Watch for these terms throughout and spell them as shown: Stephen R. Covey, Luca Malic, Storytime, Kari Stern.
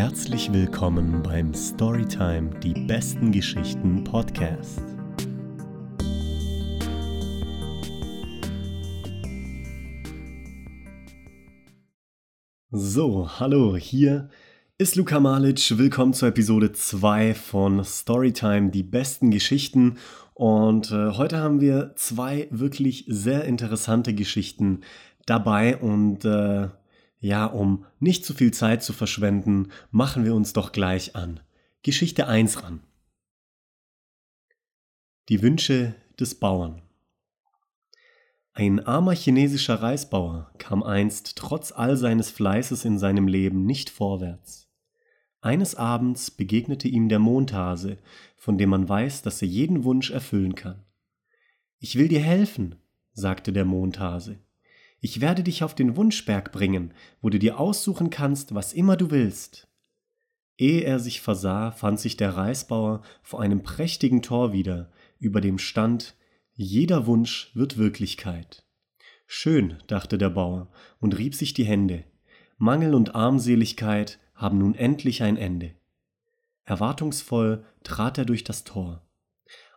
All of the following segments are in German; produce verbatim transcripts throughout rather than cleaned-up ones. Herzlich willkommen beim Storytime, die besten Geschichten Podcast. So, hallo, hier ist Luca Malic. Willkommen zur Episode zwei von Storytime, die besten Geschichten. Und äh, heute haben wir zwei wirklich sehr interessante Geschichten dabei und äh, ja, um nicht zu viel Zeit zu verschwenden, machen wir uns doch gleich an Geschichte eins ran. Die Wünsche des Bauern. Ein armer chinesischer Reisbauer kam einst trotz all seines Fleißes in seinem Leben nicht vorwärts. Eines Abends begegnete ihm der Mondhase, von dem man weiß, dass er jeden Wunsch erfüllen kann. »Ich will dir helfen«, sagte der Mondhase. »Ich werde dich auf den Wunschberg bringen, wo du dir aussuchen kannst, was immer du willst.« Ehe er sich versah, fand sich der Reisbauer vor einem prächtigen Tor wieder, über dem stand: »Jeder Wunsch wird Wirklichkeit.« »Schön«, dachte der Bauer und rieb sich die Hände. »Mangel und Armseligkeit haben nun endlich ein Ende.« Erwartungsvoll trat er durch das Tor.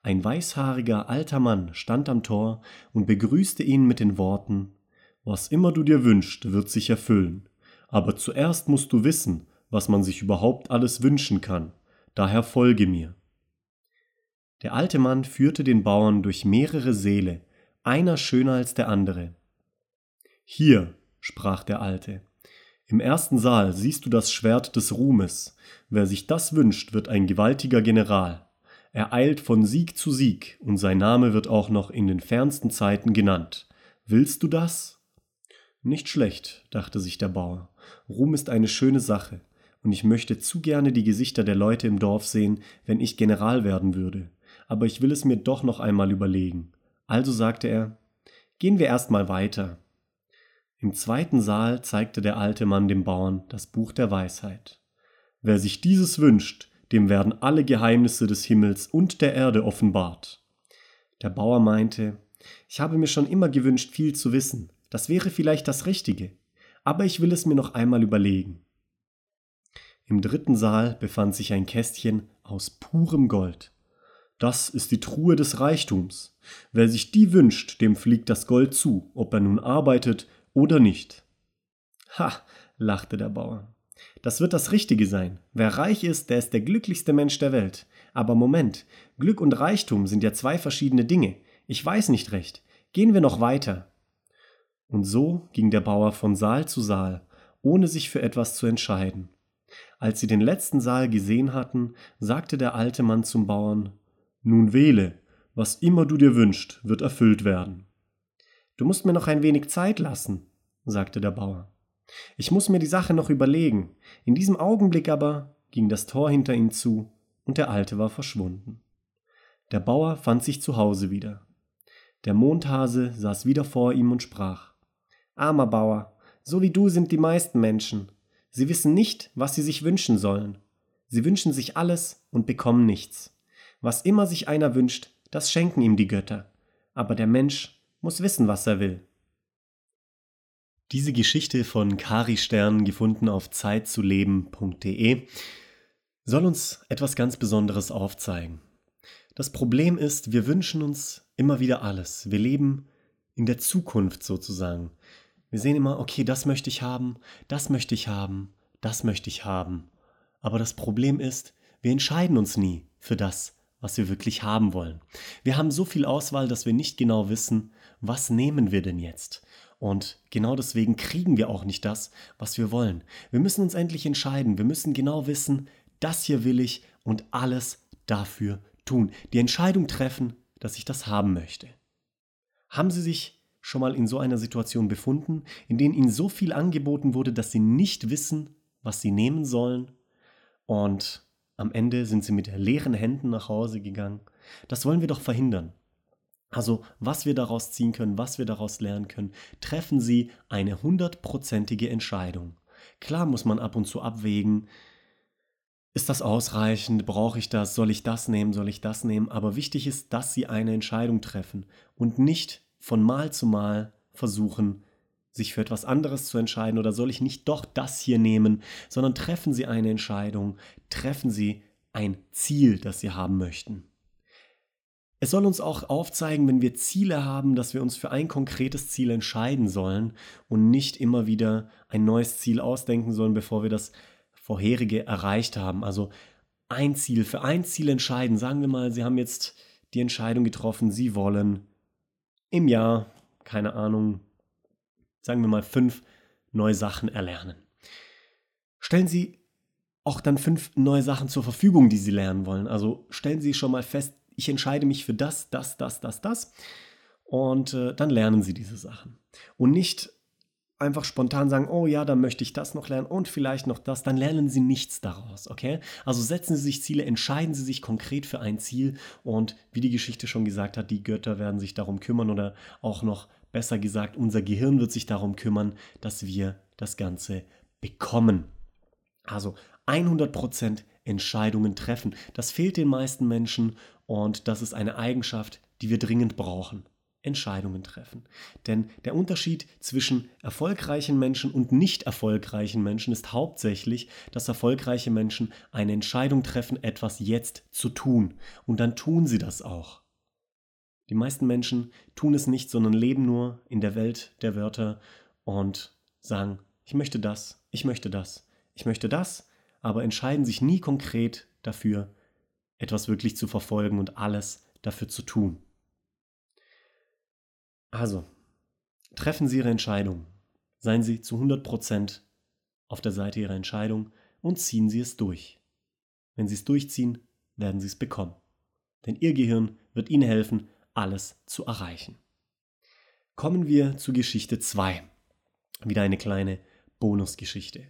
Ein weißhaariger alter Mann stand am Tor und begrüßte ihn mit den Worten: »Was immer du dir wünschst, wird sich erfüllen. Aber zuerst musst du wissen, was man sich überhaupt alles wünschen kann. Daher folge mir.« Der alte Mann führte den Bauern durch mehrere Säle, einer schöner als der andere. »Hier«, sprach der Alte, »im ersten Saal siehst du das Schwert des Ruhmes. Wer sich das wünscht, wird ein gewaltiger General. Er eilt von Sieg zu Sieg und sein Name wird auch noch in den fernsten Zeiten genannt. Willst du das?« »Nicht schlecht«, dachte sich der Bauer, »Ruhm ist eine schöne Sache, und ich möchte zu gerne die Gesichter der Leute im Dorf sehen, wenn ich General werden würde. Aber ich will es mir doch noch einmal überlegen.« Also sagte er: »Gehen wir erstmal weiter.« Im zweiten Saal zeigte der alte Mann dem Bauern das Buch der Weisheit. »Wer sich dieses wünscht, dem werden alle Geheimnisse des Himmels und der Erde offenbart.« Der Bauer meinte: »Ich habe mir schon immer gewünscht, viel zu wissen. Das wäre vielleicht das Richtige, aber ich will es mir noch einmal überlegen.« Im dritten Saal befand sich ein Kästchen aus purem Gold. »Das ist die Truhe des Reichtums. Wer sich die wünscht, dem fliegt das Gold zu, ob er nun arbeitet oder nicht.« »Ha«, lachte der Bauer, »das wird das Richtige sein. Wer reich ist, der ist der glücklichste Mensch der Welt. Aber Moment, Glück und Reichtum sind ja zwei verschiedene Dinge. Ich weiß nicht recht. Gehen wir noch weiter.« Und so ging der Bauer von Saal zu Saal, ohne sich für etwas zu entscheiden. Als sie den letzten Saal gesehen hatten, sagte der alte Mann zum Bauern: »Nun wähle, was immer du dir wünschst, wird erfüllt werden.« »Du musst mir noch ein wenig Zeit lassen«, sagte der Bauer. »Ich muss mir die Sache noch überlegen. In diesem Augenblick aber«, ging das Tor hinter ihm zu, und der Alte war verschwunden. Der Bauer fand sich zu Hause wieder. Der Mondhase saß wieder vor ihm und sprach: »Armer Bauer, so wie du sind die meisten Menschen. Sie wissen nicht, was sie sich wünschen sollen. Sie wünschen sich alles und bekommen nichts. Was immer sich einer wünscht, das schenken ihm die Götter. Aber der Mensch muss wissen, was er will.« Diese Geschichte von Kari Stern, gefunden auf zeitzuleben punkt de, soll uns etwas ganz Besonderes aufzeigen. Das Problem ist, wir wünschen uns immer wieder alles. Wir leben in der Zukunft sozusagen. Wir sehen immer, okay, das möchte ich haben, das möchte ich haben, das möchte ich haben. Aber das Problem ist, wir entscheiden uns nie für das, was wir wirklich haben wollen. Wir haben so viel Auswahl, dass wir nicht genau wissen, was nehmen wir denn jetzt? Und genau deswegen kriegen wir auch nicht das, was wir wollen. Wir müssen uns endlich entscheiden. Wir müssen genau wissen, das hier will ich und alles dafür tun. Die Entscheidung treffen, dass ich das haben möchte. Haben Sie sich schon mal in so einer Situation befunden, in denen ihnen so viel angeboten wurde, dass sie nicht wissen, was sie nehmen sollen? Und am Ende sind sie mit leeren Händen nach Hause gegangen. Das wollen wir doch verhindern. Also, was wir daraus ziehen können, was wir daraus lernen können: Treffen Sie eine hundertprozentige Entscheidung. Klar muss man ab und zu abwägen: Ist das ausreichend? Brauche ich das? Soll ich das nehmen? Soll ich das nehmen? Aber wichtig ist, dass Sie eine Entscheidung treffen und nicht von Mal zu Mal versuchen, sich für etwas anderes zu entscheiden oder soll ich nicht doch das hier nehmen, sondern treffen Sie eine Entscheidung, treffen Sie ein Ziel, das Sie haben möchten. Es soll uns auch aufzeigen, wenn wir Ziele haben, dass wir uns für ein konkretes Ziel entscheiden sollen und nicht immer wieder ein neues Ziel ausdenken sollen, bevor wir das vorherige erreicht haben. Also ein Ziel, für ein Ziel entscheiden. Sagen wir mal, Sie haben jetzt die Entscheidung getroffen, Sie wollen im Jahr, keine Ahnung, sagen wir mal fünf neue Sachen erlernen. Stellen Sie auch dann fünf neue Sachen zur Verfügung, die Sie lernen wollen. Also stellen Sie schon mal fest, ich entscheide mich für das, das, das, das, das und äh, dann lernen Sie diese Sachen. Und nicht einfach spontan sagen, oh ja, dann möchte ich das noch lernen und vielleicht noch das, dann lernen Sie nichts daraus, okay? Also setzen Sie sich Ziele, entscheiden Sie sich konkret für ein Ziel und wie die Geschichte schon gesagt hat, die Götter werden sich darum kümmern oder auch noch besser gesagt, unser Gehirn wird sich darum kümmern, dass wir das Ganze bekommen. Also hundert Prozent Entscheidungen treffen. Das fehlt den meisten Menschen und das ist eine Eigenschaft, die wir dringend brauchen. Entscheidungen treffen. Denn der Unterschied zwischen erfolgreichen Menschen und nicht erfolgreichen Menschen ist hauptsächlich, dass erfolgreiche Menschen eine Entscheidung treffen, etwas jetzt zu tun. Und dann tun sie das auch. Die meisten Menschen tun es nicht, sondern leben nur in der Welt der Wörter und sagen, ich möchte das, ich möchte das, ich möchte das, aber entscheiden sich nie konkret dafür, etwas wirklich zu verfolgen und alles dafür zu tun. Also, treffen Sie Ihre Entscheidung, seien Sie zu hundert Prozent auf der Seite Ihrer Entscheidung und ziehen Sie es durch. Wenn Sie es durchziehen, werden Sie es bekommen. Denn Ihr Gehirn wird Ihnen helfen, alles zu erreichen. Kommen wir zu Geschichte zwei. Wieder eine kleine Bonusgeschichte.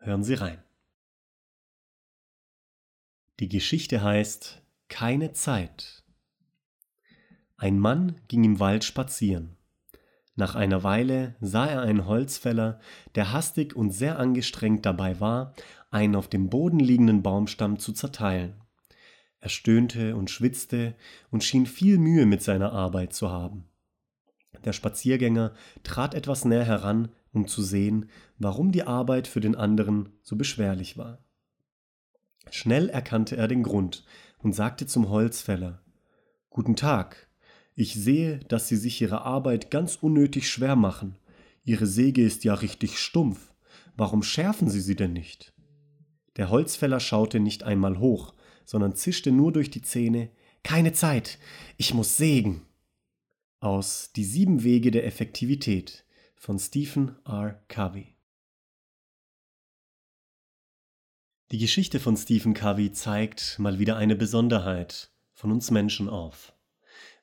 Hören Sie rein. Die Geschichte heißt Keine Zeit. Ein Mann ging im Wald spazieren. Nach einer Weile sah er einen Holzfäller, der hastig und sehr angestrengt dabei war, einen auf dem Boden liegenden Baumstamm zu zerteilen. Er stöhnte und schwitzte und schien viel Mühe mit seiner Arbeit zu haben. Der Spaziergänger trat etwas näher heran, um zu sehen, warum die Arbeit für den anderen so beschwerlich war. Schnell erkannte er den Grund und sagte zum Holzfäller: »Guten Tag. Ich sehe, dass Sie sich Ihre Arbeit ganz unnötig schwer machen. Ihre Säge ist ja richtig stumpf. Warum schärfen Sie sie denn nicht?« Der Holzfäller schaute nicht einmal hoch, sondern zischte nur durch die Zähne: »Keine Zeit! Ich muss sägen!« Aus Die sieben Wege der Effektivität von Stephen R. Covey. Die Geschichte von Stephen Covey zeigt mal wieder eine Besonderheit von uns Menschen auf.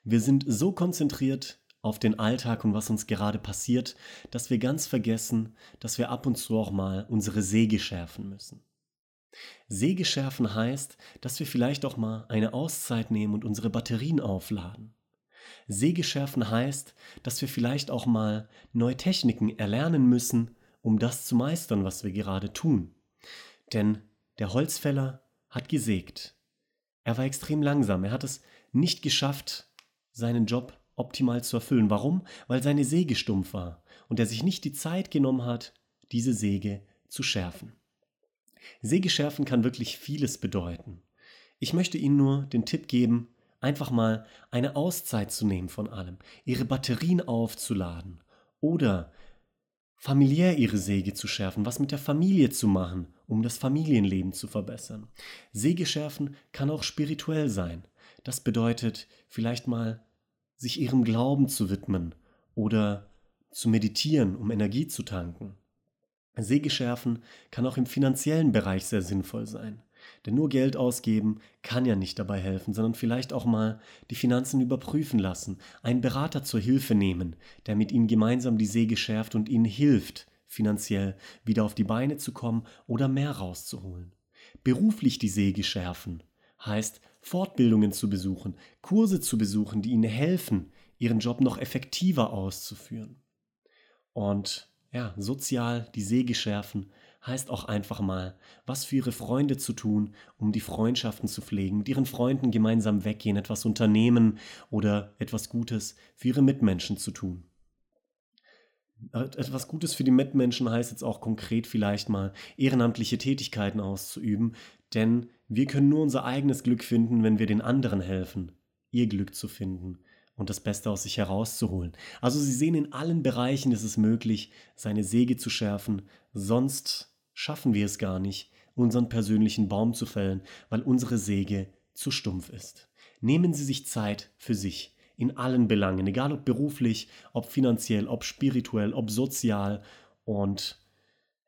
Wir sind so konzentriert auf den Alltag und was uns gerade passiert, dass wir ganz vergessen, dass wir ab und zu auch mal unsere Säge schärfen müssen. Säge schärfen heißt, dass wir vielleicht auch mal eine Auszeit nehmen und unsere Batterien aufladen. Säge schärfen heißt, dass wir vielleicht auch mal neue Techniken erlernen müssen, um das zu meistern, was wir gerade tun. Denn der Holzfäller hat gesägt. Er war extrem langsam, er hat es nicht geschafft, seinen Job optimal zu erfüllen. Warum? Weil seine Säge stumpf war und er sich nicht die Zeit genommen hat, diese Säge zu schärfen. Säge schärfen kann wirklich vieles bedeuten. Ich möchte Ihnen nur den Tipp geben, einfach mal eine Auszeit zu nehmen von allem, Ihre Batterien aufzuladen oder familiär Ihre Säge zu schärfen, was mit der Familie zu machen, um das Familienleben zu verbessern. Säge schärfen kann auch spirituell sein. Das bedeutet, vielleicht mal sich ihrem Glauben zu widmen oder zu meditieren, um Energie zu tanken. Säge schärfen kann auch im finanziellen Bereich sehr sinnvoll sein. Denn nur Geld ausgeben kann ja nicht dabei helfen, sondern vielleicht auch mal die Finanzen überprüfen lassen, einen Berater zur Hilfe nehmen, der mit Ihnen gemeinsam die Säge schärft und Ihnen hilft, finanziell wieder auf die Beine zu kommen oder mehr rauszuholen. Beruflich die Säge schärfen heißt, Fortbildungen zu besuchen, Kurse zu besuchen, die Ihnen helfen, Ihren Job noch effektiver auszuführen. Und ja, sozial die Säge schärfen heißt auch einfach mal, was für Ihre Freunde zu tun, um die Freundschaften zu pflegen, mit Ihren Freunden gemeinsam weggehen, etwas unternehmen oder etwas Gutes für Ihre Mitmenschen zu tun. Etwas Gutes für die Mitmenschen heißt jetzt auch konkret vielleicht mal ehrenamtliche Tätigkeiten auszuüben, denn wir können nur unser eigenes Glück finden, wenn wir den anderen helfen, ihr Glück zu finden und das Beste aus sich herauszuholen. Also Sie sehen, in allen Bereichen ist es möglich, seine Säge zu schärfen, sonst schaffen wir es gar nicht, unseren persönlichen Baum zu fällen, weil unsere Säge zu stumpf ist. Nehmen Sie sich Zeit für sich. In allen Belangen, egal ob beruflich, ob finanziell, ob spirituell, ob sozial. Und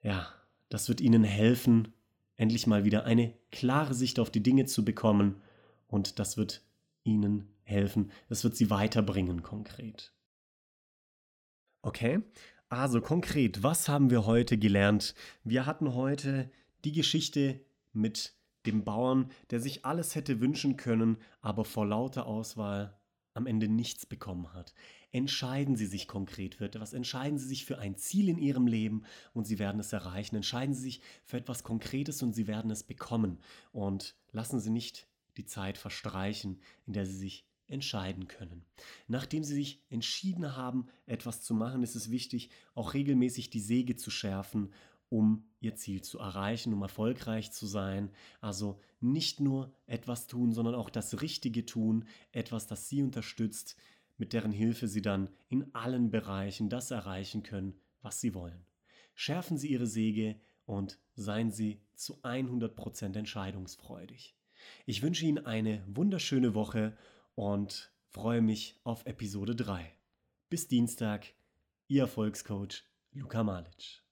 ja, das wird Ihnen helfen, endlich mal wieder eine klare Sicht auf die Dinge zu bekommen. Und das wird Ihnen helfen. Das wird Sie weiterbringen, konkret. Okay, also konkret, was haben wir heute gelernt? Wir hatten heute die Geschichte mit dem Bauern, der sich alles hätte wünschen können, aber vor lauter Auswahl am Ende nichts bekommen hat. Entscheiden Sie sich konkret für etwas. Entscheiden Sie sich für ein Ziel in Ihrem Leben und Sie werden es erreichen. Entscheiden Sie sich für etwas Konkretes und Sie werden es bekommen. Und lassen Sie nicht die Zeit verstreichen, in der Sie sich entscheiden können. Nachdem Sie sich entschieden haben, etwas zu machen, ist es wichtig, auch regelmäßig die Säge zu schärfen, um Ihr Ziel zu erreichen, um erfolgreich zu sein. Also nicht nur etwas tun, sondern auch das Richtige tun, etwas, das Sie unterstützt, mit deren Hilfe Sie dann in allen Bereichen das erreichen können, was Sie wollen. Schärfen Sie Ihre Säge und seien Sie zu hundert Prozent entscheidungsfreudig. Ich wünsche Ihnen eine wunderschöne Woche und freue mich auf Episode drei. Bis Dienstag, Ihr Erfolgscoach Luca Malic.